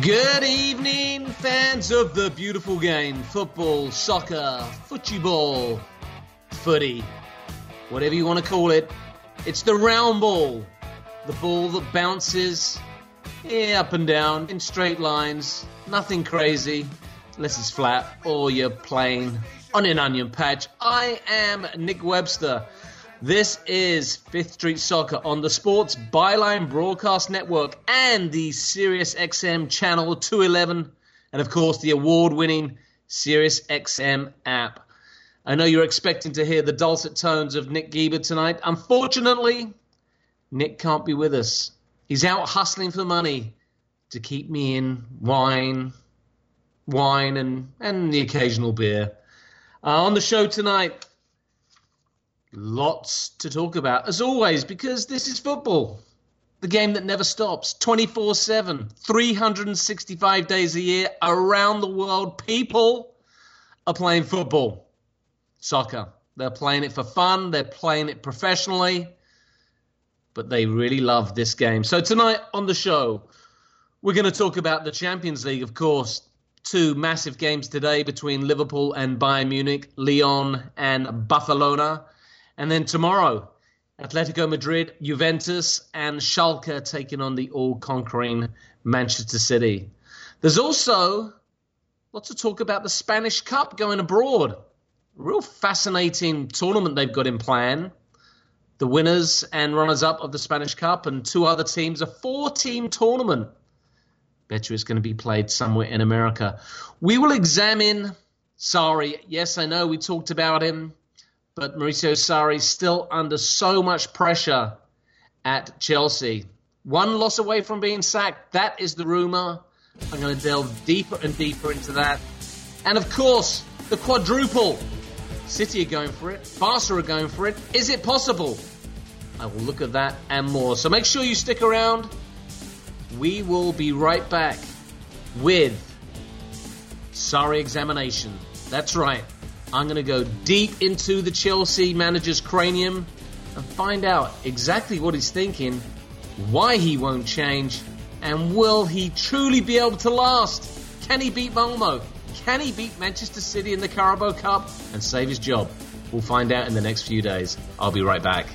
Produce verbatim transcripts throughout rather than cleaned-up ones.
Good evening, fans of the beautiful game. Football, soccer, football, footy, whatever you want to call it. It's the round ball, the ball that bounces yeah, up and down in straight lines, nothing crazy, unless it's flat or you're playing on an onion patch. I am Nick Webster. This is Fifth Street Soccer on the Sports Byline Broadcast Network and the SiriusXM Channel two eleven, and of course the award-winning SiriusXM app. I know you're expecting to hear the dulcet tones of Nick Gieber tonight. Unfortunately, Nick can't be with us. He's out hustling for money to keep me in wine, wine and, and the occasional beer. Uh, on the show tonight, lots to talk about, as always, because this is football, the game that never stops, twenty-four seven, three hundred sixty-five days a year, around the world. People are playing football, soccer. They're playing it for fun. They're playing it professionally, but they really love this game. So tonight on the show, we're going to talk about the Champions League, of course. Two massive games today between Liverpool and Bayern Munich, Lyon and Barcelona. And then tomorrow, Atletico Madrid, Juventus, and Schalke taking on the all-conquering Manchester City. There's also lots of talk about the Spanish Cup going abroad. A real fascinating tournament they've got in plan. The winners and runners-up of the Spanish Cup and two other teams, a four-team tournament. Bet you it's going to be played somewhere in America. We will examine Sarri. Yes, I know we talked about him. But Maurizio Sarri is still under so much pressure at Chelsea. One loss away from being sacked. That is the rumour. I'm going to delve deeper and deeper into that. And, of course, the quadruple. City are going for it. Barca are going for it. Is it possible? I will look at that and more. So make sure you stick around. We will be right back with Sarri Examination. That's right. I'm going to go deep into the Chelsea manager's cranium and find out exactly what he's thinking, why he won't change, and will he truly be able to last? Can he beat Malmo? Can he beat Manchester City in the Carabao Cup and save his job? We'll find out in the next few days. I'll be right back.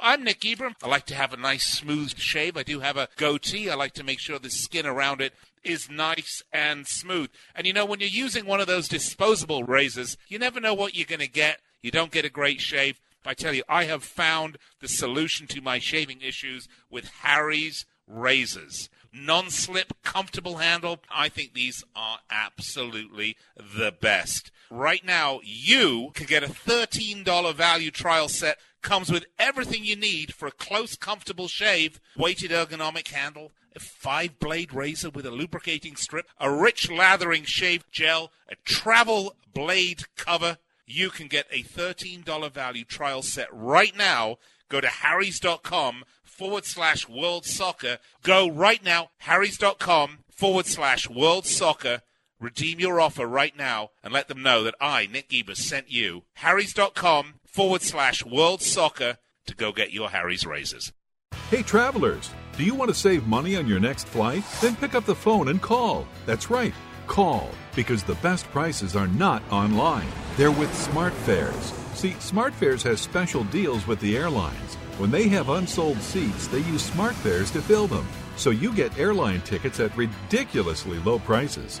I'm Nick Gieber. I like to have a nice smooth shave. I do have a goatee. I like to make sure the skin around it is nice and smooth. And you know, when you're using one of those disposable razors, you never know what you're going to get. You don't get a great shave. But I tell you, I have found the solution to my shaving issues with Harry's razors. Non-slip, comfortable handle. I think these are absolutely the best. Right now, you can get a thirteen dollars value trial set. Comes with everything you need for a close, comfortable shave, weighted ergonomic handle, a five-blade razor with a lubricating strip, a rich lathering shave gel, a travel blade cover. You can get a thirteen dollars value trial set right now. Go to harrys.com forward slash world soccer. Go right now, harrys.com forward slash world soccer. Redeem your offer right now and let them know that I, Nick Gieber, sent you. harrys dot com forward slash world soccer to go get your Harry's razors. Hey, travelers, Do you want to save money on your next flight? Then pick up the phone and call. That's right, call, because the best prices are not online. They're with SmartFares. See, SmartFares has special deals with the airlines. When they have unsold seats, they use SmartFares to fill them. So you get airline tickets at ridiculously low prices.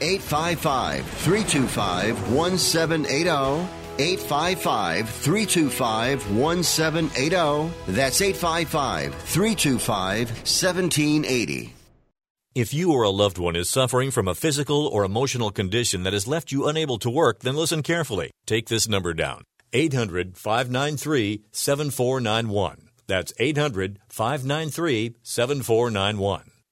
eight five five, three two five, one seven eight zero. eight five five, three two five, one seven eight zero. That's eight five five, three two five, one seven eight zero. If you or a loved one is suffering from a physical or emotional condition that has left you unable to work, then listen carefully. Take this number down, eight hundred, five nine three, seven four nine one. That's eight hundred, five nine three, seven four nine one.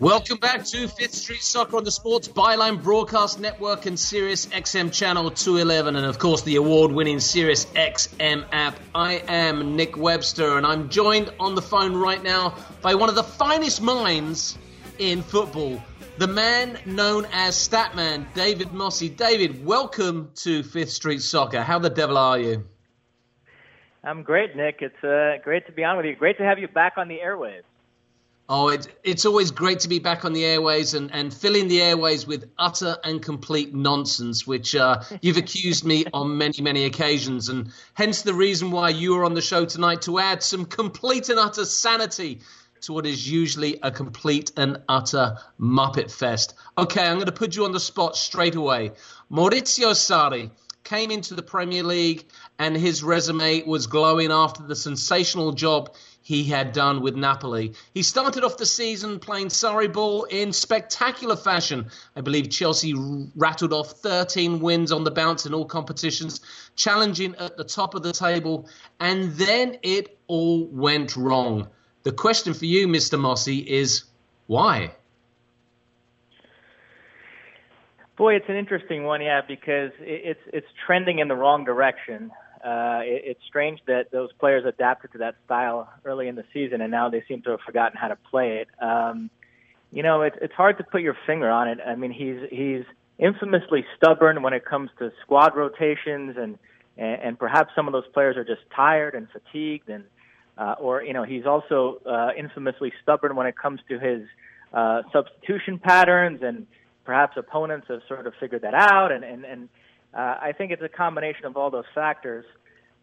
Welcome back to Fifth Street Soccer on the Sports Byline Broadcast Network and SiriusXM Channel two eleven, and of course the award-winning SiriusXM app. I am Nick Webster, and I'm joined on the phone right now by one of the finest minds in football, the man known as Statman, David Mossey. David, welcome to Fifth Street Soccer. How the devil are you? I'm great, Nick. It's uh, great to be on with you. Great to have you back on the airwaves. Oh, it's, it's always great to be back on the airways and, and filling the airways with utter and complete nonsense, which uh, you've accused me on many, many occasions, and hence the reason why you are on the show tonight, to add some complete and utter sanity to what is usually a complete and utter Muppet Fest. OK, I'm going to put you on the spot straight away. Maurizio Sarri came into the Premier League and his resume was glowing after the sensational job he had done with Napoli. He started off the season playing Sarri ball in spectacular fashion. I believe Chelsea rattled off thirteen wins on the bounce in all competitions, challenging at the top of the table, and then it all went wrong. The question for you, Mister Mossey, is why? Boy, it's an interesting one, yeah, because it's it's trending in the wrong direction. Uh, it, it's strange that those players adapted to that style early in the season, and now they seem to have forgotten how to play it. Um, you know, it, it's hard to put your finger on it. I mean, he's he's infamously stubborn when it comes to squad rotations, and and, and perhaps some of those players are just tired and fatigued, and uh, or you know, he's also uh, infamously stubborn when it comes to his uh, substitution patterns, and perhaps opponents have sort of figured that out, and and and. Uh, I think it's a combination of all those factors.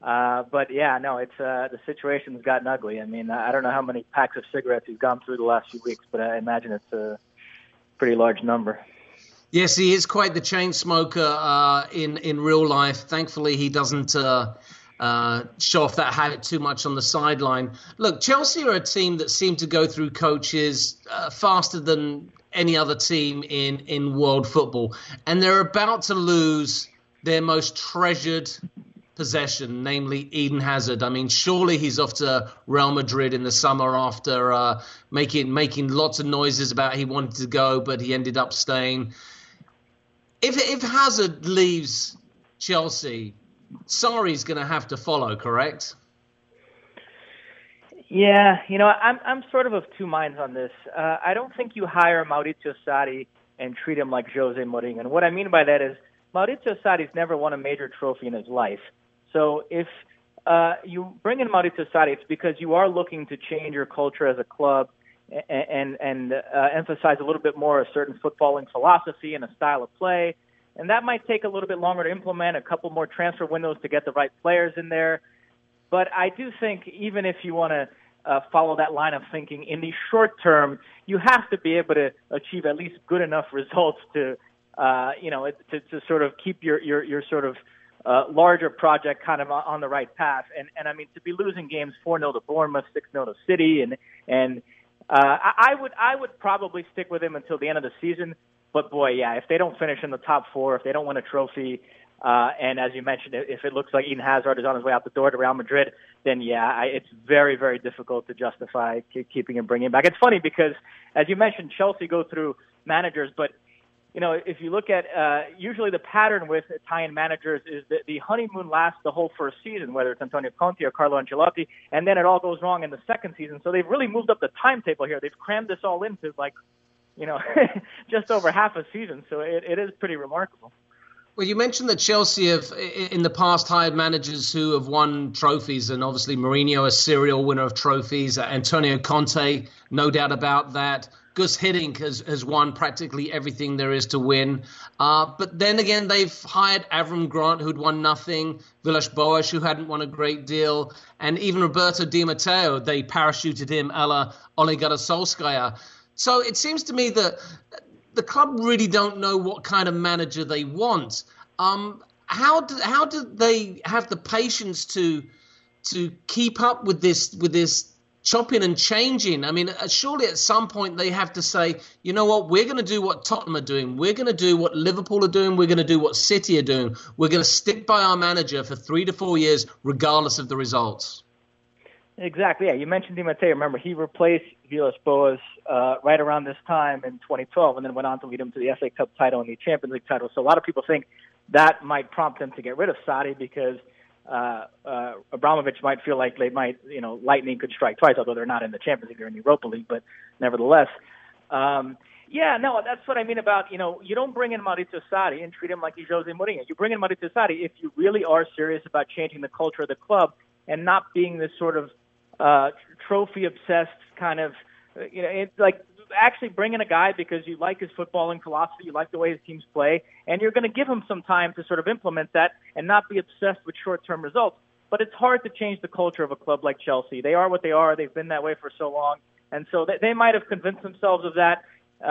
Uh, but, yeah, no, it's uh, the situation's gotten ugly. I mean, I don't know how many packs of cigarettes he's gone through the last few weeks, but I imagine it's a pretty large number. Yes, he is quite the chain smoker uh, in, in real life. Thankfully, he doesn't uh, uh, show off that habit too much on the sideline. Look, Chelsea are a team that seem to go through coaches uh, faster than any other team in, in world football. And they're about to lose their most treasured possession, namely Eden Hazard. I mean, surely he's off to Real Madrid in the summer after uh, making making lots of noises about he wanted to go, but he ended up staying. If if Hazard leaves Chelsea, Sarri's going to have to follow, correct? Yeah, you know, I'm I'm sort of of two minds on this. Uh, I don't think you hire Maurizio Sarri and treat him like Jose Mourinho. And what I mean by that is, Maurizio Sarri's never won a major trophy in his life, So if uh, you bring in Maurizio Sarri, it's because you are looking to change your culture as a club and, and, and uh, emphasize a little bit more a certain footballing philosophy and a style of play. And that might take a little bit longer to implement, a couple more transfer windows to get the right players in there. But I do think even if you want to uh, follow that line of thinking, in the short term, you have to be able to achieve at least good enough results to, uh, you know, to, to sort of keep your, your, your sort of uh, larger project kind of on the right path. And, and I mean, to be losing games four nil to Bournemouth, six nil to City, and, and uh, I, I would I would probably stick with him until the end of the season. But, boy, yeah, if they don't finish in the top four, if they don't win a trophy, uh, and as you mentioned, if it looks like Eden Hazard is on his way out the door to Real Madrid, then, yeah, I, it's very, very difficult to justify keep, keeping and bringing him back. It's funny because, as you mentioned, Chelsea go through managers, but, you know, if you look at uh, usually the pattern with Italian managers is that the honeymoon lasts the whole first season, whether it's Antonio Conte or Carlo Ancelotti, and then it all goes wrong in the second season. So they've really moved up the timetable here. They've crammed this all into, like, you know, just over half a season. So it, it is pretty remarkable. Well, you mentioned that Chelsea have in the past hired managers who have won trophies, and obviously Mourinho, a serial winner of trophies, Antonio Conte, no doubt about that. Gus Hiddink has, has won practically everything there is to win. Uh, but then again, they've hired Avram Grant, who'd won nothing, Villas-Boas, who hadn't won a great deal, and even Roberto Di Matteo, they parachuted him a la Ole Gunnar Solskjaer. So it seems to me that the club really don't know what kind of manager they want. Um, how do how do they have the patience to to keep up with this with this chopping and changing? I mean, surely at some point they have to say, you know what, we're going to do what Tottenham are doing, we're going to do what Liverpool are doing, we're going to do what City are doing, we're going to stick by our manager for three to four years, regardless of the results. Exactly. Yeah, you mentioned Di Matteo. Remember, he replaced Villas-Boas uh, right around this time in twenty twelve, and then went on to lead him to the F A Cup title and the Champions League title. So a lot of people think that might prompt them to get rid of Sarri because uh, uh, Abramovich might feel like they might, you know, lightning could strike twice. Although they're not in the Champions League or in the Europa League, but nevertheless, um, yeah, no, that's what I mean about, you know, you don't bring in Maurizio Sarri and treat him like he's Jose Mourinho. You bring in Maurizio Sarri if you really are serious about changing the culture of the club and not being this sort of Uh, trophy-obsessed kind of, you know, it's like actually bringing a guy because you like his footballing philosophy, you like the way his teams play, and you're going to give him some time to sort of implement that and not be obsessed with short-term results. But it's hard to change the culture of a club like Chelsea. They are what they are. They've been that way for so long. And so they, they might have convinced themselves of that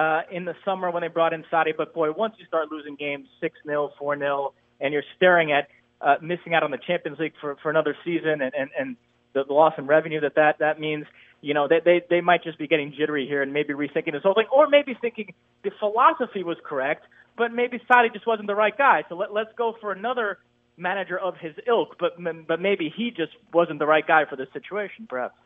uh, in the summer when they brought in Sarri. But, boy, once you start losing games six nil, four nil, and you're staring at uh, missing out on the Champions League for, for another season and, and, and the loss in revenue that, that that means, you know, they, they they might just be getting jittery here and maybe rethinking this whole thing, or maybe thinking the philosophy was correct, but maybe Sarri just wasn't the right guy. So let, let's go for another manager of his ilk, but but maybe he just wasn't the right guy for this situation, perhaps.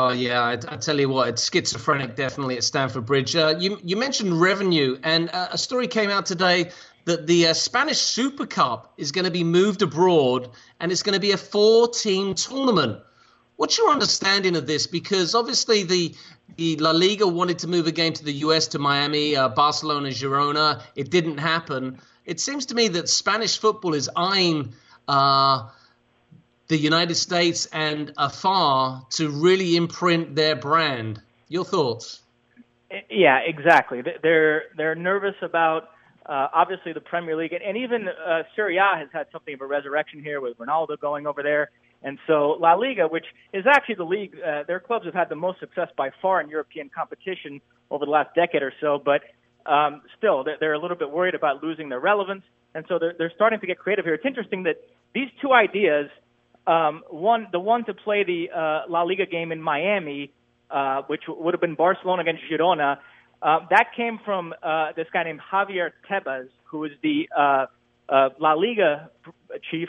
Oh, yeah, I, I tell you what, it's schizophrenic, definitely, at Stamford Bridge. Uh, you, you mentioned revenue, and uh, a story came out today that the uh, Spanish Super Cup is going to be moved abroad, and it's going to be a four-team tournament. What's your understanding of this? Because obviously the, the La Liga wanted to move a game to the U S, to Miami, uh, Barcelona, Girona. It didn't happen. It seems to me that Spanish football is eyeing uh, the United States and afar to really imprint their brand. Your thoughts? Yeah, exactly. They're they're nervous about, uh, obviously, the Premier League. And even uh, Serie A has had something of a resurrection here with Ronaldo going over there. And so La Liga, which is actually the league, uh, their clubs have had the most success by far in European competition over the last decade or so, but um, still, they're, they're a little bit worried about losing their relevance, and so they're, they're starting to get creative here. It's interesting that these two ideas, um, one, the one to play the uh, La Liga game in Miami, uh, which would have been Barcelona against Girona, uh, that came from uh, this guy named Javier Tebas, who is the uh, uh, La Liga chief.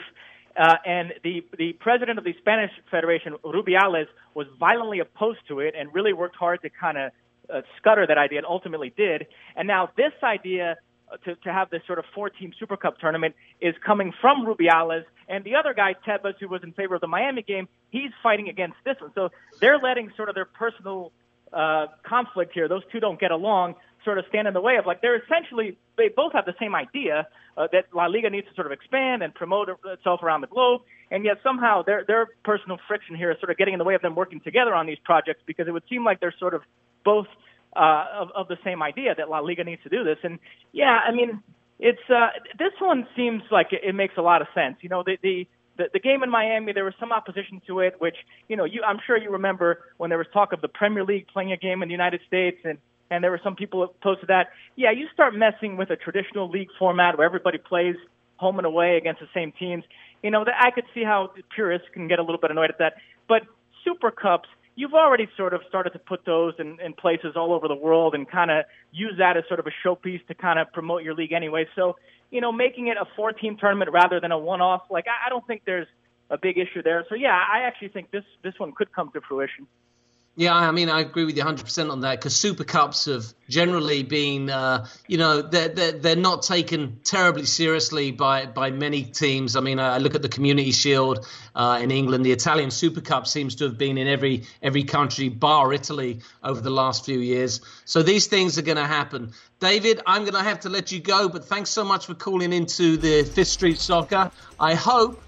Uh, and the, the president of the Spanish Federation, Rubiales, was violently opposed to it and really worked hard to kind of uh, scuttle that idea, and ultimately did. And now this idea to, to have this sort of four-team Super Cup tournament is coming from Rubiales. And the other guy, Tebas, who was in favor of the Miami game, he's fighting against this one. So they're letting sort of their personal uh, conflict here. Those two don't get along. sort of stand in the way of, like, they're essentially, they both have the same idea uh, that La Liga needs to sort of expand and promote itself around the globe, and yet somehow their their personal friction here is sort of getting in the way of them working together on these projects, because it would seem like they're sort of both uh, of, of the same idea that La Liga needs to do this. And, yeah, I mean, it's uh, this one seems like it, it makes a lot of sense. You know, the the The, the game in Miami, there was some opposition to it, which, you know, you, I'm sure you remember when there was talk of the Premier League playing a game in the United States, and, and there were some people opposed to that. Yeah, you start messing with a traditional league format where everybody plays home and away against the same teams. You know, the, I could see how purists can get a little bit annoyed at that. But Super Cups, you've already sort of started to put those in, in places all over the world and kind of use that as sort of a showpiece to kind of promote your league anyway. So, you know, making it a four-team tournament rather than a one-off, like, I don't think there's a big issue there. So, yeah, I actually think this, this one could come to fruition. Yeah, I mean, I agree with you one hundred percent on that, because Super Cups have generally been, uh, you know, they're, they're, they're not taken terribly seriously by, by many teams. I mean, I look at the Community Shield uh, in England. The Italian Super Cup seems to have been in every every country, bar Italy, over the last few years. So these things are going to happen. David, I'm going to have to let you go, but thanks so much for calling into the Fifth Street Soccer. I hope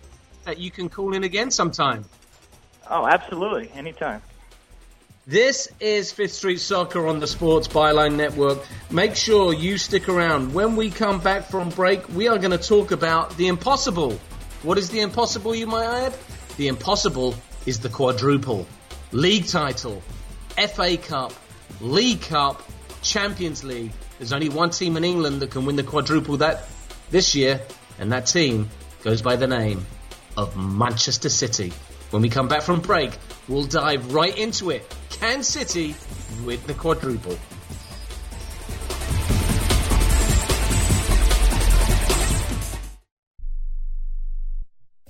that you can call in again sometime. Oh, absolutely. Anytime. This is Fifth Street Soccer on the Sports Byline Network. Make sure you stick around. When we come back from break, we are going to talk about the impossible. What is the impossible, you might add? The impossible is the quadruple. League title, F A Cup, League Cup, Champions League. There's only one team in England that can win the quadruple that this year, and that team goes by the name of Manchester City. When we come back from break, we'll dive right into it. Can City with the quadruple?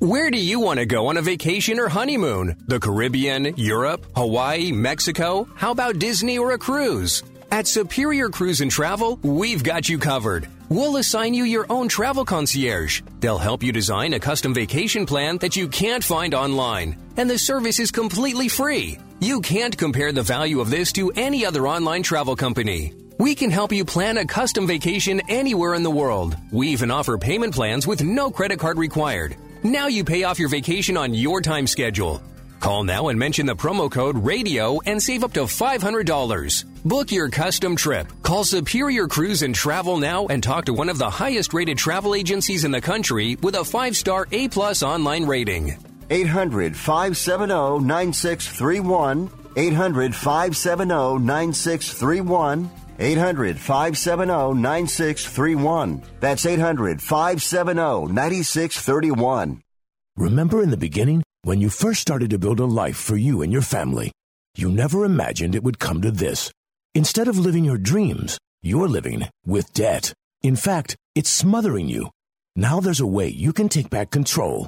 Where do you want to go on a vacation or honeymoon? The Caribbean, Europe, Hawaii, Mexico? How about Disney or a cruise? At Superior Cruise and Travel, we've got you covered. We'll assign you your own travel concierge. They'll help you design a custom vacation plan that you can't find online. And the service is completely free. You can't compare the value of this to any other online travel company. We can help you plan a custom vacation anywhere in the world. We even offer payment plans with no credit card required. Now you pay off your vacation on your time schedule. Call now and mention the promo code RADIO and save up to five hundred dollars. Book your custom trip. Call Superior Cruise and Travel now and talk to one of the highest-rated travel agencies in the country with a five-star A-plus online rating. eight hundred, five seven zero, nine six three one. eight hundred, five seven zero, nine six three one. eight hundred, five seven zero, nine six three one. That's eight hundred, five seven zero, nine six three one. Remember in the beginning? When you first started to build a life for you and your family, you never imagined it would come to this. Instead of living your dreams, you're living with debt. In fact, it's smothering you. Now there's a way you can take back control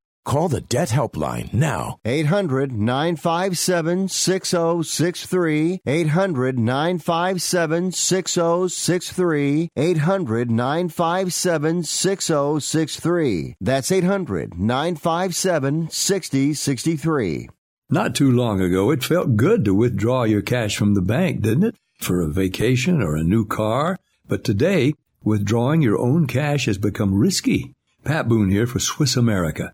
Call the Debt Helpline now. eight hundred, nine five seven, six zero six three. eight hundred, nine five seven, six zero six three. eight hundred, nine five seven, six zero six three. That's eight hundred, nine five seven, six zero six three. Not too long ago, it felt good to withdraw your cash from the bank, didn't it? For a vacation or a new car. But today, withdrawing your own cash has become risky. Pat Boone here for Swiss America.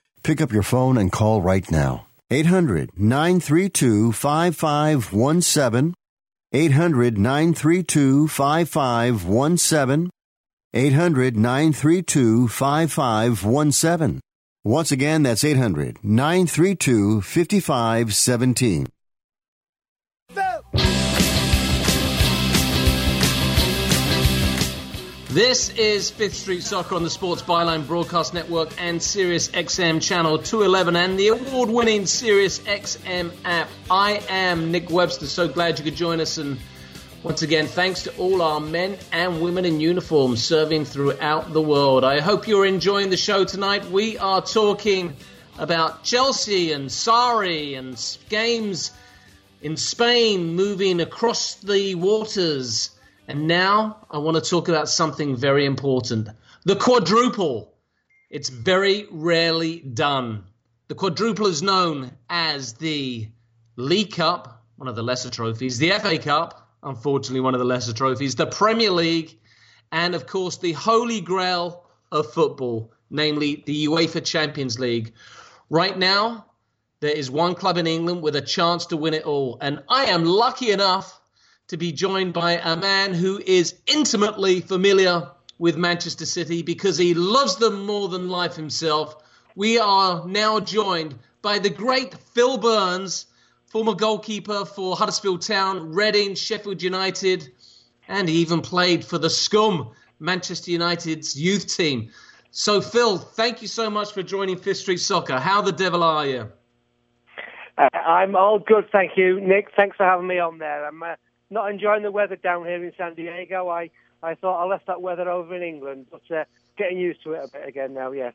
Pick up your phone and call right now. eight hundred, nine three two, five five one seven. eight hundred, nine three two, five five one seven. eight hundred, nine three two, five five one seven. Once again, that's eight hundred, nine three two, five five one seven. This is Fifth Street Soccer on the Sports Byline Broadcast Network and SiriusXM Channel two eleven and the award-winning SiriusXM app. I am Nick Webster. So glad you could join us. And once again, thanks to all our men and women in uniform serving throughout the world. I hope you're enjoying the show tonight. We are talking about Chelsea and Sarri and games in Spain moving across the waters. And now I want to talk about something very important. The quadruple. It's very rarely done. The quadruple is known as the League Cup, one of the lesser trophies, the F A Cup, unfortunately one of the lesser trophies, the Premier League, and of course the holy grail of football, namely the UEFA Champions League. Right now, there is one club in England with a chance to win it all, and I am lucky enough to be joined by a man who is intimately familiar with Manchester City because he loves them more than life himself. We are now joined by the great Phil Burns, former goalkeeper for Huddersfield Town, Reading, Sheffield United, and he even played for the scum, Manchester United's youth team. So, Phil, thank you so much for joining Fifth Street Soccer. How the devil are you? Uh, I'm all good, thank you, Nick. Thanks for having me on there. I'm uh... Not enjoying the weather down here in San Diego. I, I thought I left that weather over in England, but uh, getting used to it a bit again now, yes.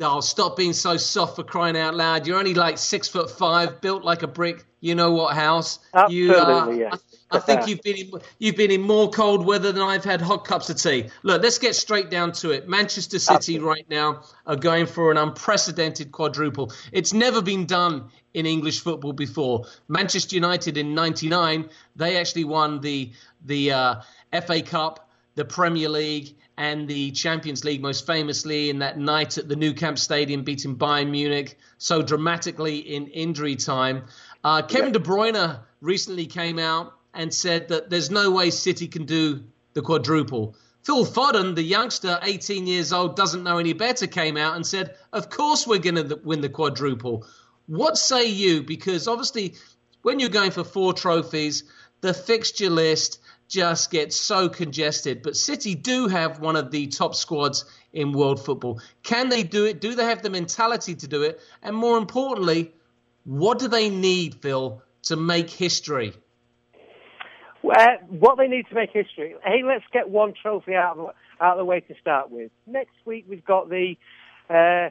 Oh, stop being so soft for crying out loud. You're only like six foot five, built like a brick, you know what house. Absolutely, you, uh, yes. I, I think you've been, in, you've been in more cold weather than I've had hot cups of tea. Look, let's get straight down to it. Manchester City Absolutely. Right now are going for an unprecedented quadruple. It's never been done in English football before. Manchester United in ninety-nine, they actually won the the uh, F A Cup, the Premier League, and the Champions League, most famously in that night at the Nou Camp Stadium, beating Bayern Munich so dramatically in injury time. Uh, Kevin yeah. De Bruyne recently came out and said that there's no way City can do the quadruple. Phil Foden, the youngster, eighteen years old, doesn't know any better, came out and said, of course we're going to win the quadruple. What say you? Because obviously, when you're going for four trophies, the fixture list just gets so congested. But City do have one of the top squads in world football. Can they do it? Do they have the mentality to do it? And more importantly, what do they need, Phil, to make history? Well, what they need to make history? Hey, let's get one trophy out of, out of the way to start with. Next week, we've got the uh,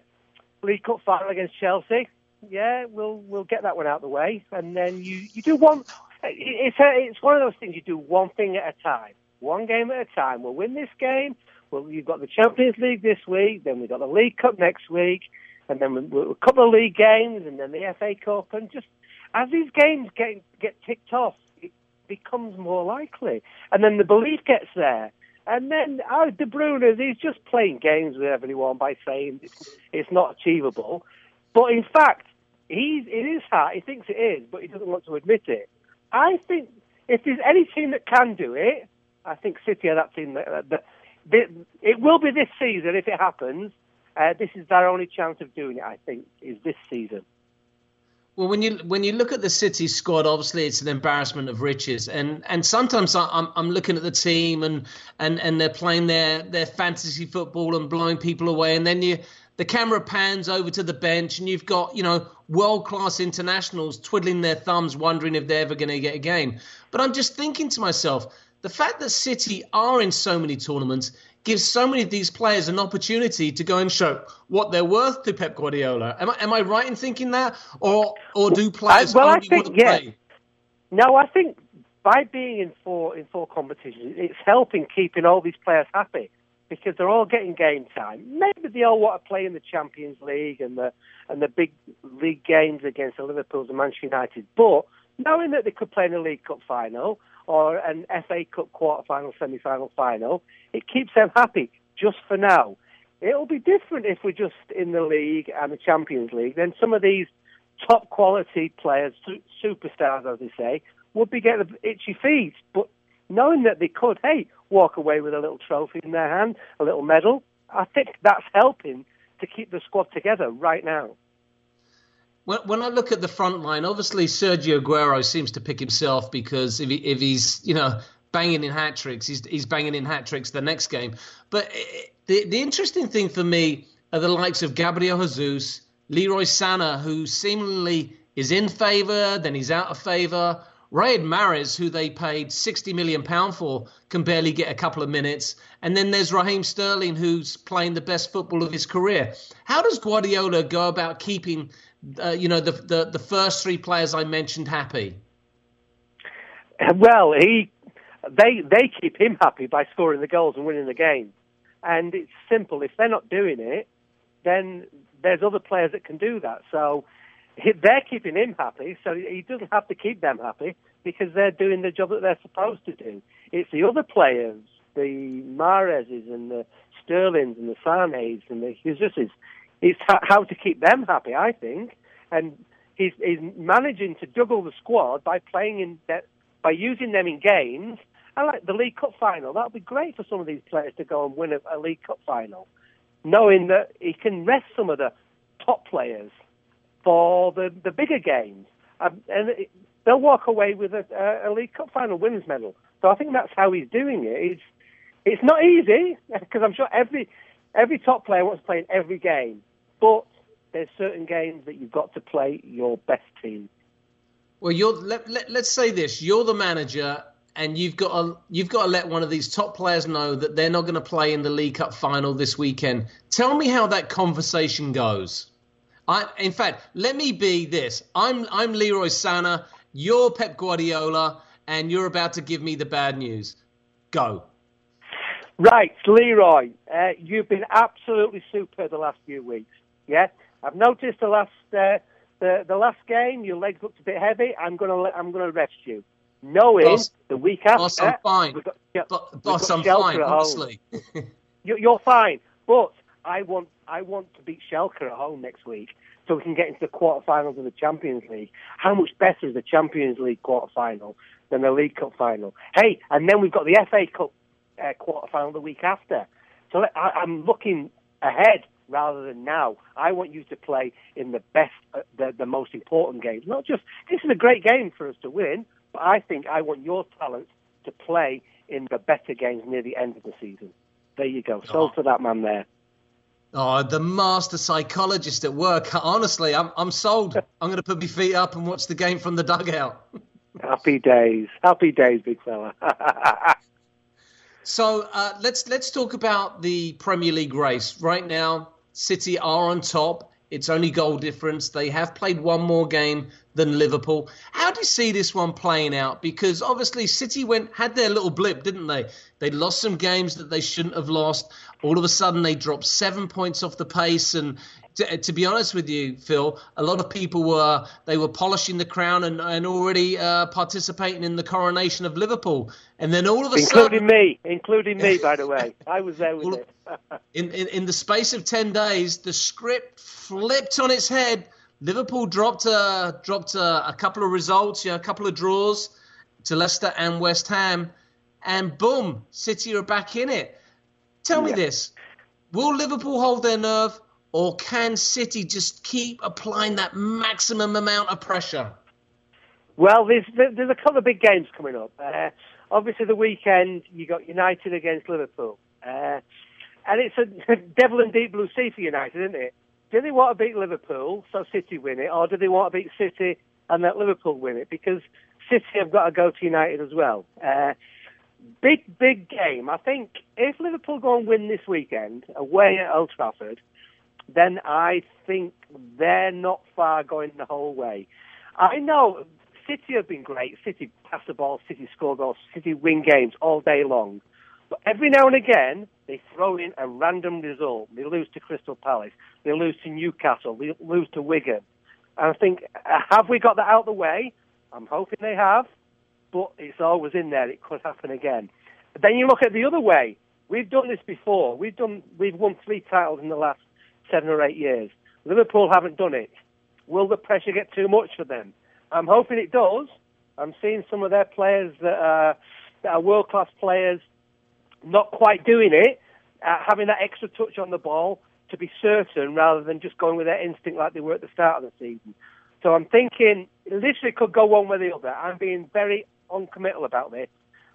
League Cup final against Chelsea. Yeah, we'll we'll get that one out of the way, and then you, you do one. It's a, it's one of those things you do one thing at a time, one game at a time. We'll win this game. Well, you've got the Champions League this week, then we've got the League Cup next week, and then we, we, a couple of league games, and then the F A Cup, and just as these games get get ticked off, it becomes more likely, and then the belief gets there. And then oh, De Bruyne, he's just playing games with everyone by saying it's, it's not achievable. But in fact, he's in his heart, he thinks it is, but he doesn't want to admit it. I think if there's any team that can do it, I think City are that team. That, that, that it will be this season if it happens. Uh, this is their only chance of doing it, I think, is this season. Well, when you when you look at the City squad, obviously it's an embarrassment of riches, and and sometimes I'm I'm looking at the team and and, and they're playing their, their fantasy football and blowing people away, and then you. The camera pans over to the bench and you've got, you know, world-class internationals twiddling their thumbs, wondering if they're ever going to get a game. But I'm just thinking to myself, the fact that City are in so many tournaments gives so many of these players an opportunity to go and show what they're worth to Pep Guardiola. Am I, am I right in thinking that? Or or do players I, well, only I think, want to yeah. play? No, I think by being in four, in four competitions, it's helping keeping all these players happy. Because they're all getting game time. Maybe they all want to play in the Champions League and the and the big league games against the Liverpools and Manchester United. But knowing that they could play in a League Cup final or an F A Cup quarter-final, semi-final, final, it keeps them happy just for now. It'll be different if we're just in the league and the Champions League. Then some of these top-quality players, superstars, as they say, would be getting itchy feet. But knowing that they could, hey, walk away with a little trophy in their hand, a little medal. I think that's helping to keep the squad together right now. When I look at the front line, obviously Sergio Aguero seems to pick himself because if, he, if he's, you know, banging in hat-tricks, he's, he's banging in hat-tricks the next game. But it, the, the interesting thing for me are the likes of Gabriel Jesus, Leroy Sane, who seemingly is in favour, then he's out of favour. Riyad Mahrez, who they paid sixty million pounds for, can barely get a couple of minutes. And then there's Raheem Sterling, who's playing the best football of his career. How does Guardiola go about keeping... Uh, you know, the, the the first three players I mentioned happy? Well, he they they keep him happy by scoring the goals and winning the game. And it's simple. If they're not doing it, then there's other players that can do that. So they're keeping him happy, so he doesn't have to keep them happy because they're doing the job that they're supposed to do. It's the other players, the Mahrez's and the Sterling's and the Sane's and the Jesus's. It's how to keep them happy, I think. And he's, he's managing to juggle the squad by playing in de- by using them in games. And like the League Cup final, that would be great for some of these players to go and win a, a League Cup final, knowing that he can rest some of the top players for the, the bigger games. Um, and it, they'll walk away with a, a League Cup final winners medal. So I think that's how he's doing it. It's, it's not easy, because I'm sure every... Every top player wants to play in every game, but there's certain games that you've got to play your best team. Well, you're, let, let, let's say this: you're the manager, and you've got to, you've got to let one of these top players know that they're not going to play in the League Cup final this weekend. Tell me how that conversation goes. I, in fact, let me be this: I'm I'm Leroy Sane, you're Pep Guardiola, and you're about to give me the bad news. Go. Right, Leroy, uh, you've been absolutely superb the last few weeks. Yeah, I've noticed the last uh, the the last game your legs looked a bit heavy. I'm gonna I'm gonna rest you, knowing boss, the week after. Boss, I'm fine. We've got, yeah, Bo- boss, we've got I'm fine. Honestly, you, you're fine. But I want I want to beat Schalke at home next week so we can get into the quarterfinals of the Champions League. How much better is the Champions League quarterfinal than the League Cup final? Hey, and then we've got the F A Cup. Uh, quarterfinal the week after. So I, I'm looking ahead rather than now. I want you to play in the best, uh, the, the most important games. Not just, this is a great game for us to win, but I think I want your talent to play in the better games near the end of the season. There you go. Sold for that man there. Oh, the master psychologist at work. Honestly, I'm, I'm sold. I'm going to put my feet up and watch the game from the dugout. Happy days. Happy days, big fella. So uh, let's let's talk about the Premier League race. Right now, City are on top. It's only goal difference. They have played one more game than Liverpool. How do you see this one playing out? Because obviously City went had their little blip, didn't they? They lost some games that they shouldn't have lost. All of a sudden, they dropped seven points off the pace. And to, to be honest with you, Phil, a lot of people were they were polishing the crown and, and already uh, participating in the coronation of Liverpool. And then all of a including sudden... Including me. Including me, by the way. I was there with it. in, in, in the space of ten days, the script flipped on its head. Liverpool dropped, uh, dropped uh, a couple of results, you know, a couple of draws to Leicester and West Ham. And boom, City are back in it. Tell me yeah. this. Will Liverpool hold their nerve or can City just keep applying that maximum amount of pressure? Well, there's, there's a couple of big games coming up. Uh, obviously, the weekend, you got United against Liverpool. Uh, and it's a devil in deep blue sea for United, isn't it? Do they want to beat Liverpool so City win it, or do they want to beat City and let Liverpool win it? Because City have got to go to United as well. Uh, big, big game. I think if Liverpool go and win this weekend away at Old Trafford, then I think they're not far going the whole way. I know City have been great. City pass the ball, City score goals, City win games all day long. But every now and again, they throw in a random result. They lose to Crystal Palace. They lose to Newcastle. They lose to Wigan. And I think, have we got that out of the way? I'm hoping they have. But it's always in there. It could happen again. But then you look at the other way. We've done this before. We've done. We've won three titles in the last seven or eight years. Liverpool haven't done it. Will the pressure get too much for them? I'm hoping it does. I'm seeing some of their players that are, that are world-class players not quite doing it, uh, having that extra touch on the ball to be certain rather than just going with their instinct like they were at the start of the season. So I'm thinking, it literally could go one way or the other. I'm being very uncommittal about this.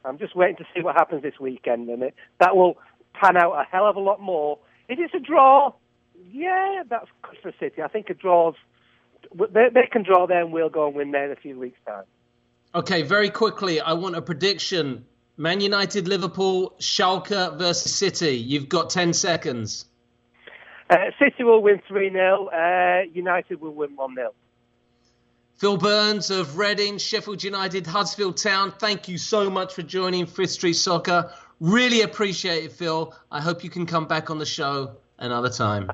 I'm just waiting to see what happens this weekend, and it, that will pan out a hell of a lot more. If it's a draw, yeah, that's good for City. I think a draw's... They, they can draw there and we'll go and win there in a few weeks' time. Okay, very quickly, I want a prediction. Man United, Liverpool, Schalke versus City. You've got ten seconds. Uh, City will win three nil. Uh, United will win one nil. Phil Burns of Reading, Sheffield United, Huddersfield Town, thank you so much for joining Fifth Street Soccer. Really appreciate it, Phil. I hope you can come back on the show another time.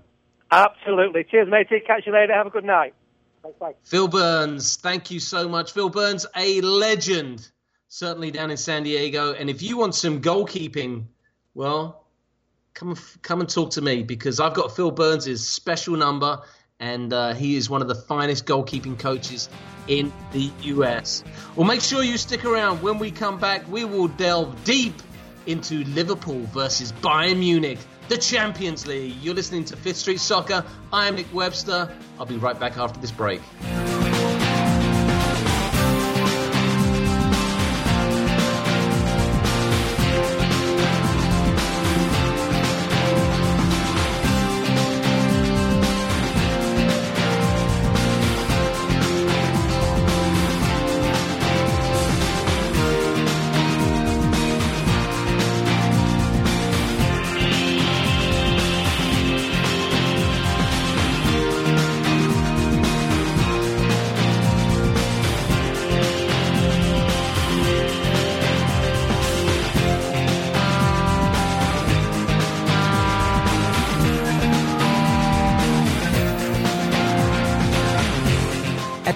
Absolutely. Cheers, matey. Catch you later. Have a good night. Thanks, bye. Phil Burns, thank you so much. Phil Burns, a legend, certainly down in San Diego. And if you want some goalkeeping, well, come, come and talk to me, because I've got Phil Burns' special number. And uh, he is one of the finest goalkeeping coaches in the U S. Well, make sure you stick around. When we come back, we will delve deep into Liverpool versus Bayern Munich, the Champions League. You're listening to Fifth Street Soccer. I am Nick Webster. I'll be right back after this break.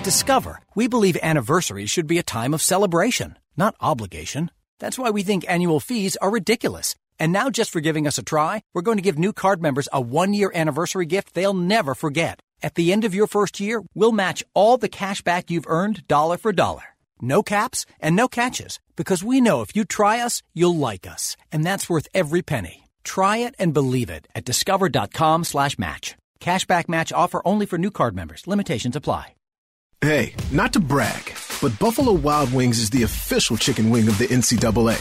Discover, we believe anniversaries should be a time of celebration, not obligation. That's why we think annual fees are ridiculous. And now, just for giving us a try, we're going to give new card members a one-year anniversary gift they'll never forget. At the end of your first year, we'll match all the cash back you've earned dollar for dollar. No caps and no catches, because we know if you try us, you'll like us. And that's worth every penny. Try it and believe it at discover.com slash match. Cashback match offer only for new card members. Limitations apply. Hey, not to brag, but Buffalo Wild Wings is the official chicken wing of the N C double A.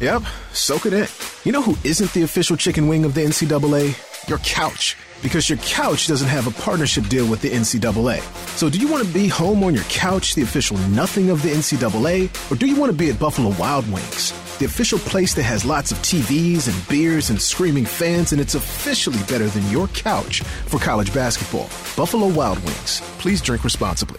Yep, soak it in. You know who isn't the official chicken wing of the N C double A? Your couch. Because your couch doesn't have a partnership deal with the N C double A. So do you want to be home on your couch, the official nothing of the N C double A? Or do you want to be at Buffalo Wild Wings, the official place that has lots of T Vs and beers and screaming fans, and it's officially better than your couch for college basketball? Buffalo Wild Wings. Please drink responsibly.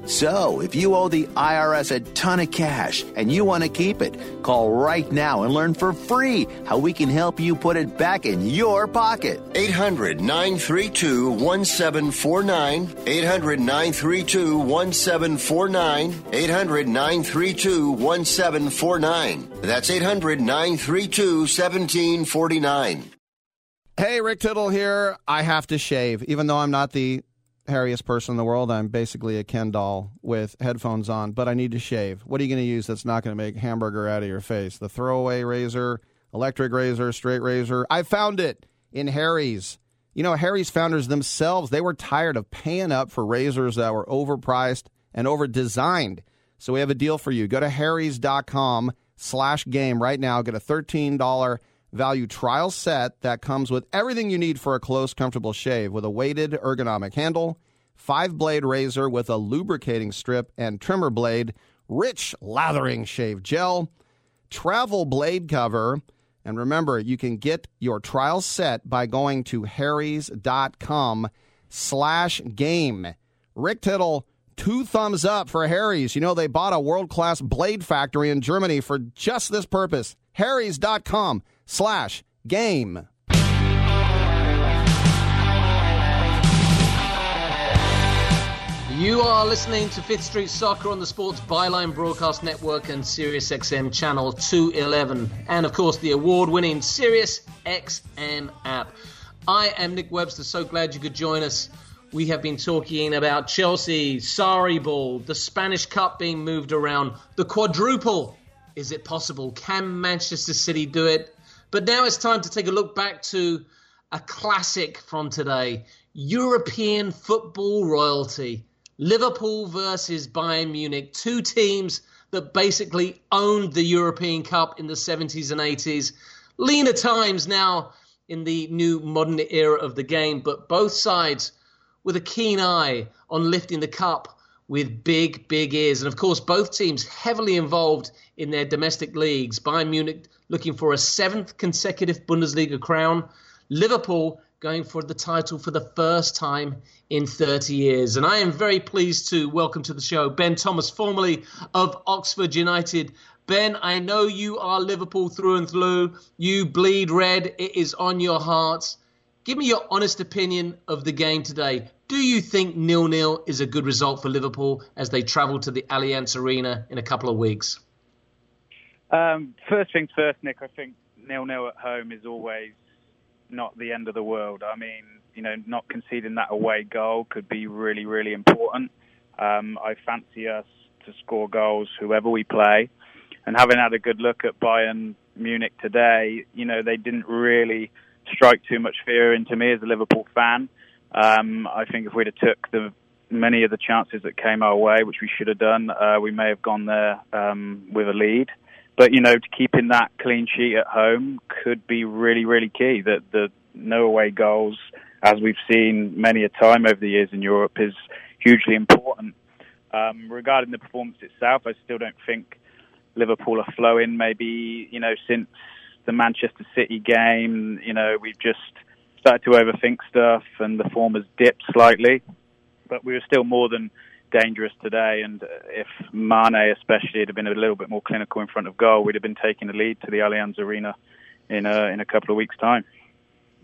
So if you owe the I R S a ton of cash and you want to keep it, call right now and learn for free how we can help you put it back in your pocket. eight hundred nine three two one seven four nine. eight hundred nine three two one seven four nine. eight hundred nine three two one seven four nine. That's eight hundred nine three two one seven four nine. Hey, Rick Tittle here. I have to shave. Even though I'm not the hairiest person in the world, I'm basically a Ken doll with headphones on, but I need to shave. What are you going to use that's not going to make hamburger out of your face? The throwaway razor, electric razor, straight razor. I found it in Harry's. You know, Harry's founders themselves, they were tired of paying up for razors that were overpriced and overdesigned. So we have a deal for you. Go to harrys.com slash game right now. Get a thirteen dollars value trial set that comes with everything you need for a close, comfortable shave, with a weighted ergonomic handle, five-blade razor with a lubricating strip and trimmer blade, rich lathering shave gel, travel blade cover. And remember, you can get your trial set by going to harrys.com slash game. Rick Tittle two thumbs up for Harry's. You know, they bought a world-class blade factory in Germany for just this purpose. Harry's.com slash game. You are listening to Fifth Street Soccer on the Sports Byline Broadcast Network and SiriusXM Channel two eleven. And, of course, the award-winning SiriusXM app. I am Nick Webster. So glad you could join us. We have been talking about Chelsea, Sarri ball, the Spanish Cup being moved around, the quadruple. Is it possible? Can Manchester City do it? But now it's time to take a look back to a classic from today, European football royalty. Liverpool versus Bayern Munich, two teams that basically owned the European Cup in the seventies and eighties. Leaner times now in the new modern era of the game, but both sides with a keen eye on lifting the cup with big, big ears. And, of course, both teams heavily involved in their domestic leagues. Bayern Munich looking for a seventh consecutive Bundesliga crown. Liverpool going for the title for the first time in thirty years. And I am very pleased to welcome to the show Ben Thomas, formerly of Oxford United. Ben, I know you are Liverpool through and through. You bleed red. It is on your heart. Give me your honest opinion of the game today. Do you think nil-nil is a good result for Liverpool as they travel to the Allianz Arena in a couple of weeks? Um, first things first, Nick, I think nil-nil at home is always not the end of the world. I mean, you know, not conceding that away goal could be really, really important. Um, I fancy us to score goals, whoever we play. And having had a good look at Bayern Munich today, you know, they didn't really strike too much fear into me as a Liverpool fan. Um, I think if we'd have took the many of the chances that came our way, which we should have done, uh, we may have gone there um, with a lead. But, you know, keeping that clean sheet at home could be really, really key. That the no away goals, as we've seen many a time over the years in Europe, is hugely important. Um, regarding the performance itself, I still don't think Liverpool are flowing. Maybe, you know, since the Manchester City game, you know, we've just started to overthink stuff and the form has dipped slightly. But we were still more than dangerous today, and if Mane especially had been a little bit more clinical in front of goal, we'd have been taking the lead to the Allianz Arena in a, in a couple of weeks' time.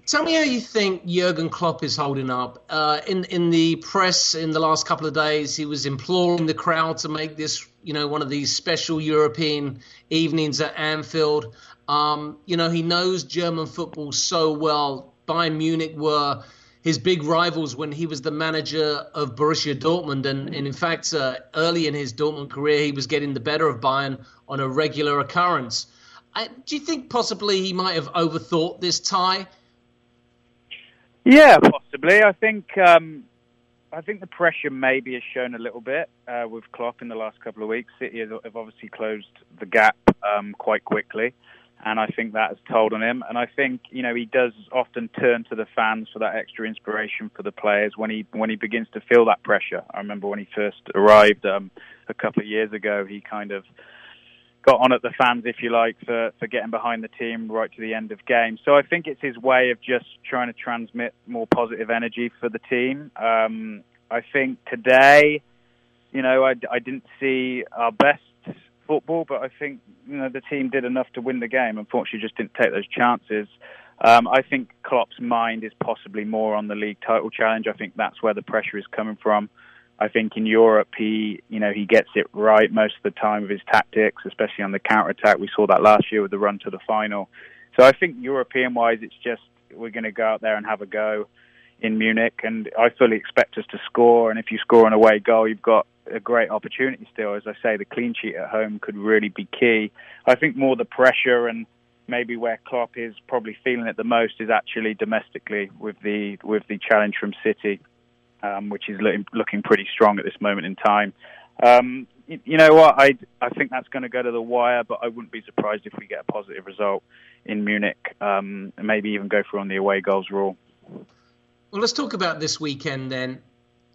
Tell me how you think Jürgen Klopp is holding up. Uh, in in the press in the last couple of days, he was imploring the crowd to make this, you know, one of these special European evenings at Anfield. Um, you know, he knows German football so well. Bayern Munich were his big rivals when he was the manager of Borussia Dortmund. And, and in fact, uh, early in his Dortmund career, he was getting the better of Bayern on a regular occurrence. I, do you think possibly he might have overthought this tie? Yeah, possibly. I think um, I think the pressure maybe has shown a little bit uh, with Klopp in the last couple of weeks. City have obviously closed the gap um, quite quickly. And I think that has told on him. And I think, you know, he does often turn to the fans for that extra inspiration for the players when he when he begins to feel that pressure. I remember when he first arrived um, a couple of years ago, he kind of got on at the fans, if you like, for, for getting behind the team right to the end of game. So I think it's his way of just trying to transmit more positive energy for the team. Um, I think today, you know, I, I didn't see our best football, but I think, you know, the team did enough to win the game. Unfortunately, just didn't take those chances. Um, I think Klopp's mind is possibly more on the league title challenge. I think that's where the pressure is coming from. I think in Europe, he, you know, he gets it right most of the time with his tactics, especially on the counter-attack. We saw that last year with the run to the final. So I think European-wise, it's just we're going to go out there and have a go in Munich, and I fully expect us to score. And if you score an away goal, you've got a great opportunity still. As I say, the clean sheet at home could really be key. I think more the pressure and maybe where Klopp is probably feeling it the most is actually domestically with the with the challenge from City, um, which is looking, looking pretty strong at this moment in time. Um, you, you know what? I I think that's going to go to the wire, but I wouldn't be surprised if we get a positive result in Munich, um, and maybe even go through on the away goals rule. Well, let's talk about this weekend then.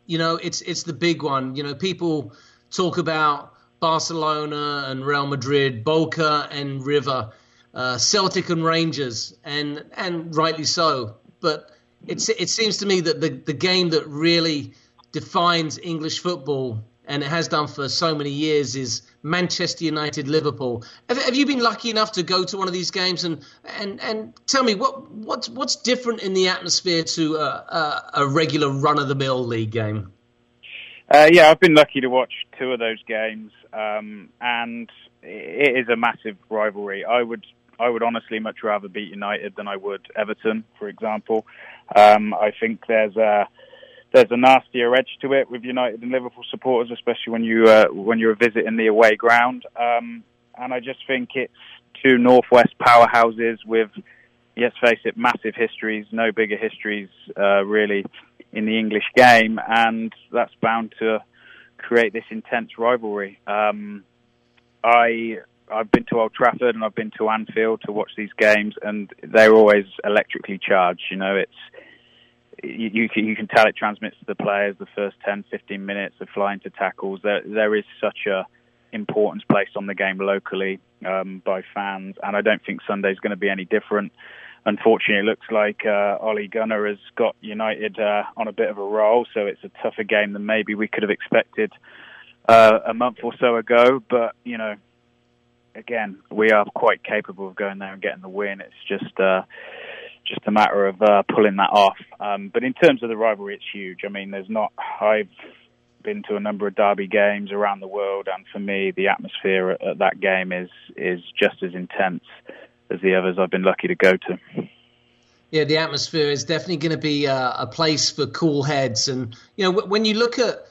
You know, it's it's the big one. You know, people talk about Barcelona and Real Madrid, Boca and River, uh, Celtic and Rangers, and and rightly so. But it's it seems to me that the, the game that really defines English football and it has done for so many years, is Manchester United Liverpool. Have, have you been lucky enough to go to one of these games? And and, and tell me, what what's, what's different in the atmosphere to a, a, a regular run-of-the-mill league game? Uh, yeah, I've been lucky to watch two of those games, um, and it is a massive rivalry. I would I would honestly much rather beat United than I would Everton, for example. Um, I think there's a there's a nastier edge to it with United and Liverpool supporters, especially when you uh, when you're visiting the away ground. Um, and I just think it's two northwest powerhouses with, let's face it, massive histories. No bigger histories uh, really in the English game, and that's bound to create this intense rivalry. Um, I. I've been to Old Trafford and I've been to Anfield to watch these games, and they're always electrically charged. You know, it's you, you, can, you can tell it transmits to the players. The first ten, fifteen minutes of flying to tackles. There, there is such a importance placed on the game locally um, by fans, and I don't think Sunday's going to be any different. Unfortunately, it looks like uh, Ole Gunnar has got United uh, on a bit of a roll, so it's a tougher game than maybe we could have expected uh, a month or so ago. But you know. Again, we are quite capable of going there and getting the win. It's just uh, just a matter of uh, pulling that off. Um, but in terms of the rivalry, it's huge. I mean, there's not. I've been to a number of derby games around the world, and for me, the atmosphere at, at that game is is just as intense as the others I've been lucky to go to. Yeah, the atmosphere is definitely going to be uh, a place for cool heads, and you know, w- when you look at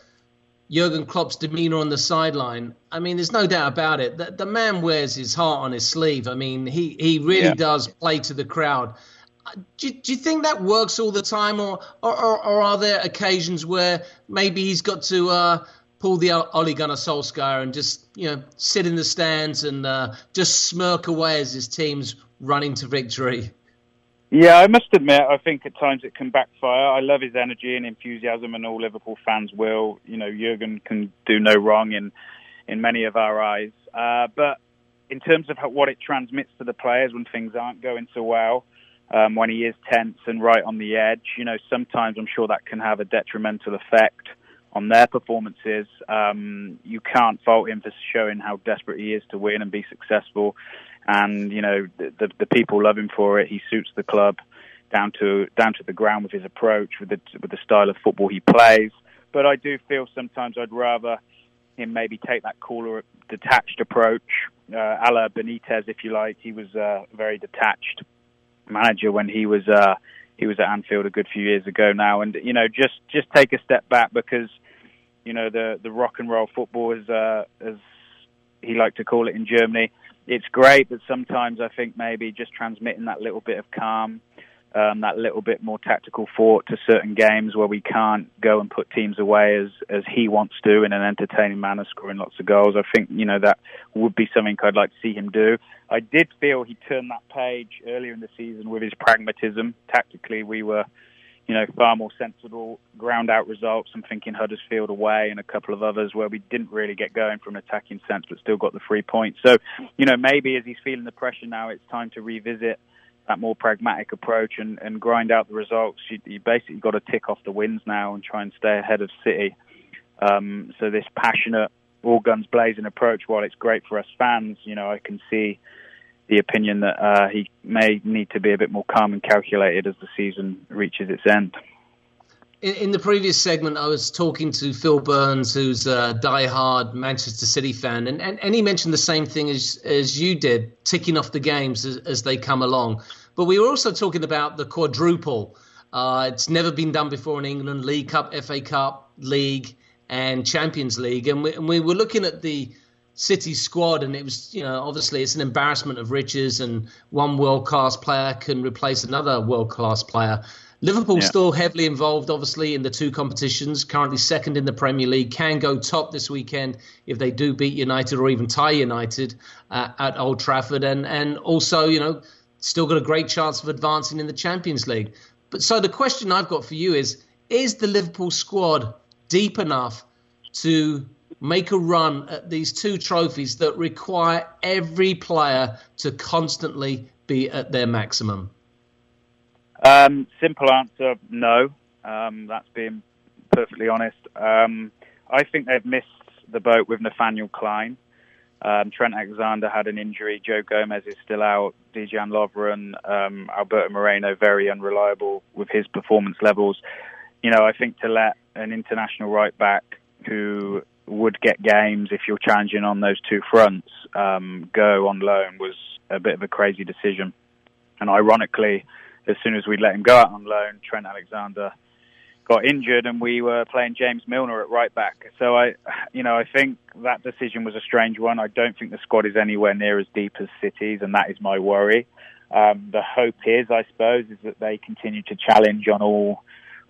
Jürgen Klopp's demeanour on the sideline, I mean, there's no doubt about it. The, the man wears his heart on his sleeve. I mean, he, he really yeah. does play to the crowd. Do, do you think that works all the time, or, or, or are there occasions where maybe he's got to uh, pull the Ole Gunnar Solskjaer and just, you know, sit in the stands and uh, just smirk away as his team's running to victory? Yeah, I must admit, I think at times it can backfire. I love his energy and enthusiasm, and all Liverpool fans will. You know, Jürgen can do no wrong in in many of our eyes. Uh, but in terms of how, what it transmits to the players when things aren't going so well, um, when he is tense and right on the edge, you know, sometimes I'm sure that can have a detrimental effect on their performances. Um, you can't fault him for showing how desperate he is to win and be successful. And, you know, the, the the people love him for it. He suits the club down to down to the ground with his approach, with the with the style of football he plays. But I do feel sometimes I'd rather him maybe take that cooler, detached approach, uh, a la Benitez, if you like. He was a very detached manager when he was uh, he was at Anfield a good few years ago now. And, you know, just, just take a step back because, you know, the, the rock and roll football, is, uh, as he liked to call it in Germany, it's great, but sometimes I think maybe just transmitting that little bit of calm, um, that little bit more tactical thought to certain games where we can't go and put teams away as, as he wants to in an entertaining manner, scoring lots of goals. I think, you know, that would be something I'd like to see him do. I did feel he turned that page earlier in the season with his pragmatism. Tactically, we were, you know, far more sensible, ground-out results. I'm thinking Huddersfield away and a couple of others where we didn't really get going from an attacking sense but still got the three points. So, you know, maybe as he's feeling the pressure now, it's time to revisit that more pragmatic approach and, and grind out the results. You, you basically got to tick off the wins now and try and stay ahead of City. Um, so this passionate, all-guns-blazing approach, while it's great for us fans, you know, I can see the opinion that uh, he may need to be a bit more calm and calculated as the season reaches its end. In, in the previous segment, I was talking to Phil Burns, who's a die-hard Manchester City fan, and, and, and he mentioned the same thing as, as you did, ticking off the games as, as they come along. But we were also talking about the quadruple. Uh, it's never been done before in England: League Cup, F A Cup, League, and Champions League. And we, and we were looking at the City squad, and it was, you know, obviously it's an embarrassment of riches, and one world-class player can replace another world-class player. Liverpool yeah. still heavily involved, obviously, in the two competitions, currently second in the Premier League, can go top this weekend if they do beat United or even tie United uh, at Old Trafford, and, and also, you know, still got a great chance of advancing in the Champions League. But so the question I've got for you is, is the Liverpool squad deep enough to make a run at these two trophies that require every player to constantly be at their maximum? Um, simple answer, no. Um, that's being perfectly honest. Um, I think they've missed the boat with Nathaniel Klein. Um, Trent Alexander had an injury. Joe Gomez is still out. Dejan Lovren, um, Alberto Moreno, very unreliable with his performance levels. You know, I think to let an international right-back who would get games if you're challenging on those two fronts um, go on loan was a bit of a crazy decision. And ironically, as soon as we let him go out on loan, Trent Alexander got injured and we were playing James Milner at right back. So I, you know, I think that decision was a strange one. I don't think the squad is anywhere near as deep as City's, and that is my worry. Um, the hope is, I suppose, is that they continue to challenge on all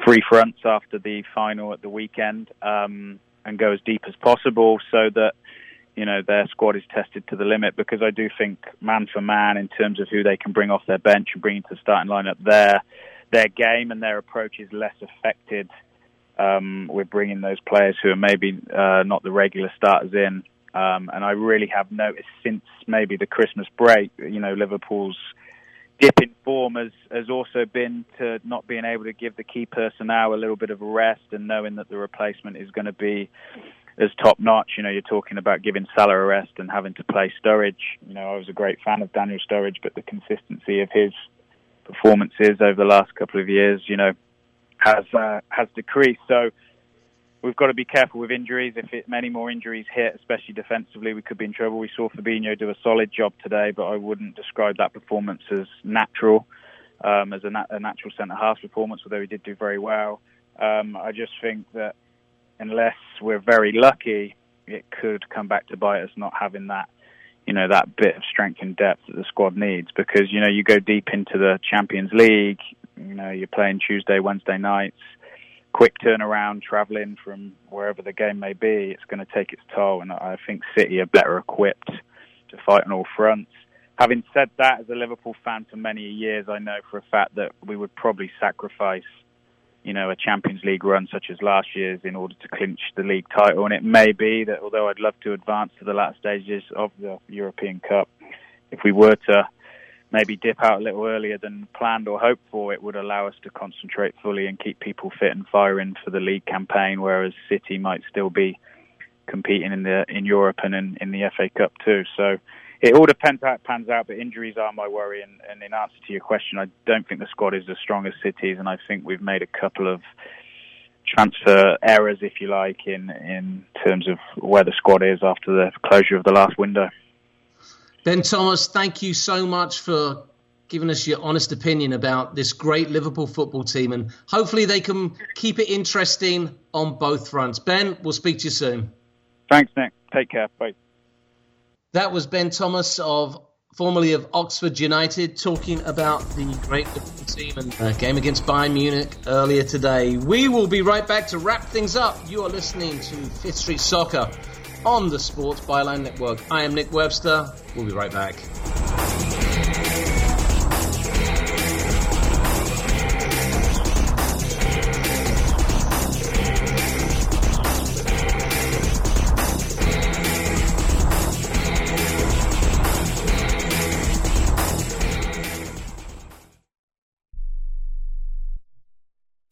three fronts after the final at the weekend um, and go as deep as possible so that, you know, their squad is tested to the limit, because I do think man for man in terms of who they can bring off their bench and bring into the starting lineup, their, their game and their approach is less affected um, with bringing those players who are maybe uh, not the regular starters in. Um, and I really have noticed since maybe the Christmas break, you know, Liverpool's dip in form has, has also been to not being able to give the key personnel a little bit of a rest and knowing that the replacement is going to be as top-notch. You know, you're talking about giving Salah a rest and having to play Sturridge. You know, I was a great fan of Daniel Sturridge, but the consistency of his performances over the last couple of years, you know, has uh, has decreased. So we've got to be careful with injuries. If it, many more injuries hit, especially defensively, we could be in trouble. We saw Fabinho do a solid job today, but I wouldn't describe that performance as natural, um, as a, nat- a natural centre-half performance, although he did do very well. Um, I just think that unless we're very lucky, it could come back to bite us not having that, you know, that bit of strength and depth that the squad needs. Because, you know, you go deep into the Champions League, you know, you're playing Tuesday, Wednesday nights, quick turnaround, travelling from wherever the game may be, it's going to take its toll. And I think City are better equipped to fight on all fronts. Having said that, as a Liverpool fan for many years, I know for a fact that we would probably sacrifice, you know, a Champions League run such as last year's in order to clinch the league title. And it may be that although I'd love to advance to the latter stages of the European Cup, if we were to maybe dip out a little earlier than planned or hoped for, it would allow us to concentrate fully and keep people fit and firing for the league campaign, whereas City might still be competing in the in Europe and in, in the F A Cup too. So it all depends how it pans out, but injuries are my worry. And, and in answer to your question, I don't think the squad is as strong as City's, and I think we've made a couple of transfer errors, if you like, in, in terms of where the squad is after the closure of the last window. Ben Thomas, thank you so much for giving us your honest opinion about this great Liverpool football team, and hopefully they can keep it interesting on both fronts. Ben, we'll speak to you soon. Thanks, Nick. Take care. Bye. That was Ben Thomas, of formerly of Oxford United, talking about the great Liverpool team and a game against Bayern Munich earlier today. We will be right back to wrap things up. You are listening to Fifth Street Soccer on the Sports Byline Network. I am Nick Webster. We'll be right back.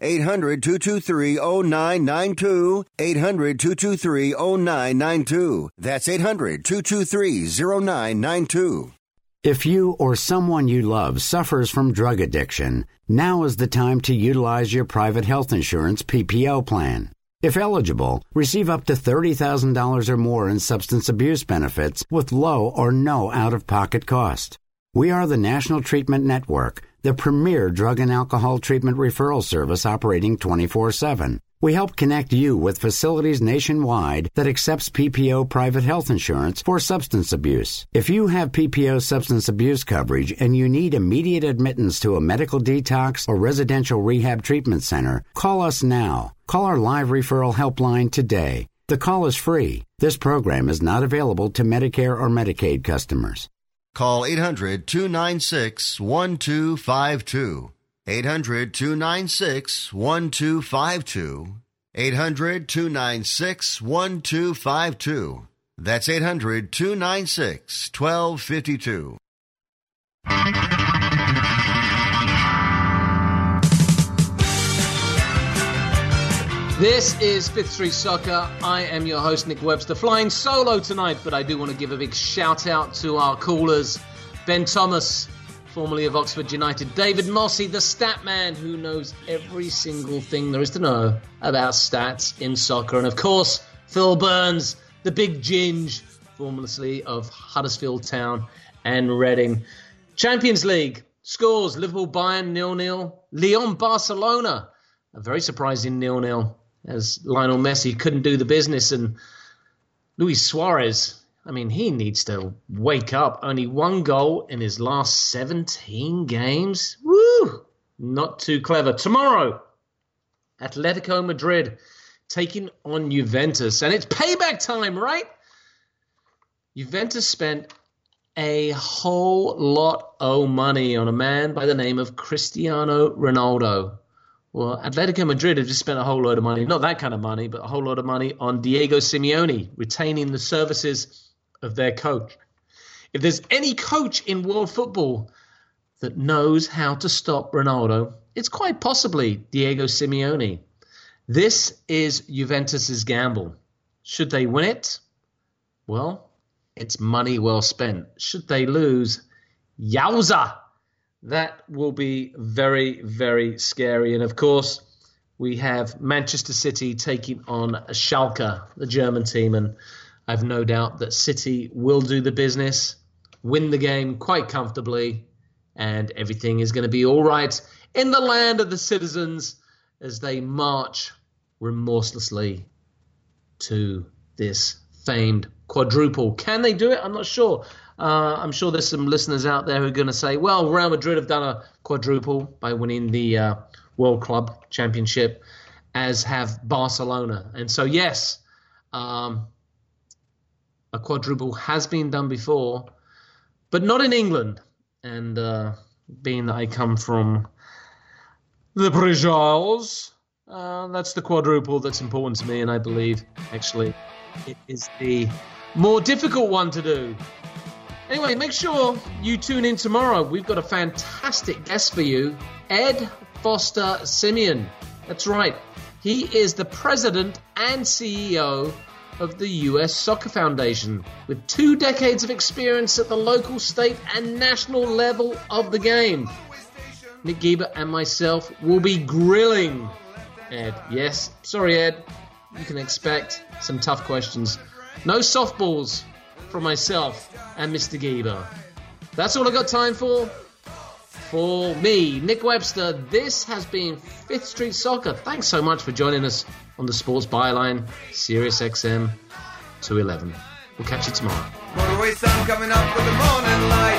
eight hundred two two three oh nine nine two. eight hundred two two three oh nine nine two. That's eight hundred two two three oh nine nine two. If you or someone you love suffers from drug addiction, now is the time to utilize your private health insurance P P O plan. If eligible, receive up to thirty thousand dollars or more in substance abuse benefits with low or no out-of-pocket cost. We are the National Treatment Network, the premier drug and alcohol treatment referral service operating twenty-four seven. We help connect you with facilities nationwide that accepts P P O private health insurance for substance abuse. If you have P P O substance abuse coverage and you need immediate admittance to a medical detox or residential rehab treatment center, call us now. Call our live referral helpline today. The call is free. This program is not available to Medicare or Medicaid customers. Call eight hundred two nine six one two five two. eight hundred two nine six one two five two. eight hundred two nine six one two five two. That's eight hundred two nine six one two five two. This is Fifth Street Soccer. I am your host, Nick Webster, flying solo tonight, but I do want to give a big shout out to our callers, Ben Thomas, formerly of Oxford United, David Mossey, the stat man who knows every single thing there is to know about stats in soccer, and of course, Phil Burns, the big ginge, formerly of Huddersfield Town and Reading. Champions League scores: Liverpool, Bayern nil nil, Lyon, Barcelona, a very surprising nil nil, as Lionel Messi couldn't do the business, and Luis Suarez, I mean, he needs to wake up. Only one goal in his last seventeen games. Woo! Not too clever. Tomorrow, Atletico Madrid taking on Juventus. And it's payback time, right? Juventus spent a whole lot of money on a man by the name of Cristiano Ronaldo. Well, Atletico Madrid have just spent a whole lot of money. Not that kind of money, but a whole lot of money on Diego Simeone, retaining the services of their coach. If there's any coach in world football that knows how to stop Ronaldo, it's quite possibly Diego Simeone. This is Juventus's gamble. Should they win it? Well, it's money well spent. Should they lose? Yowza! That will be very, very scary. And of course, we have Manchester City taking on Schalke, the German team, and I've no doubt that City will do the business, win the game quite comfortably, and everything is going to be all right in the land of the citizens as they march remorselessly to this famed quadruple. Can they do it? I'm not sure. Uh, I'm sure there's some listeners out there who are going to say, well, Real Madrid have done a quadruple by winning the uh, World Club Championship, as have Barcelona. And so, yes, um, a quadruple has been done before, but not in England. And uh, being that I come from the Brijals, uh, that's the quadruple that's important to me, and I believe, actually, it is the more difficult one to do. Anyway, make sure you tune in tomorrow. We've got a fantastic guest for you, Ed Foster Simeon. That's right. He is the president and C E O of the U S Soccer Foundation, with two decades of experience at the local, state, and national level of the game. Nick Gieber and myself will be grilling Ed. Yes, sorry, Ed. You can expect some tough questions. No softballs from myself and Mister Gieber. That's all I got time for. For me, Nick Webster, this has been Fifth Street Soccer. Thanks so much for joining us on the Sports Byline, SiriusXM two eleven. We'll catch you tomorrow. Well, the way coming up with the morning light.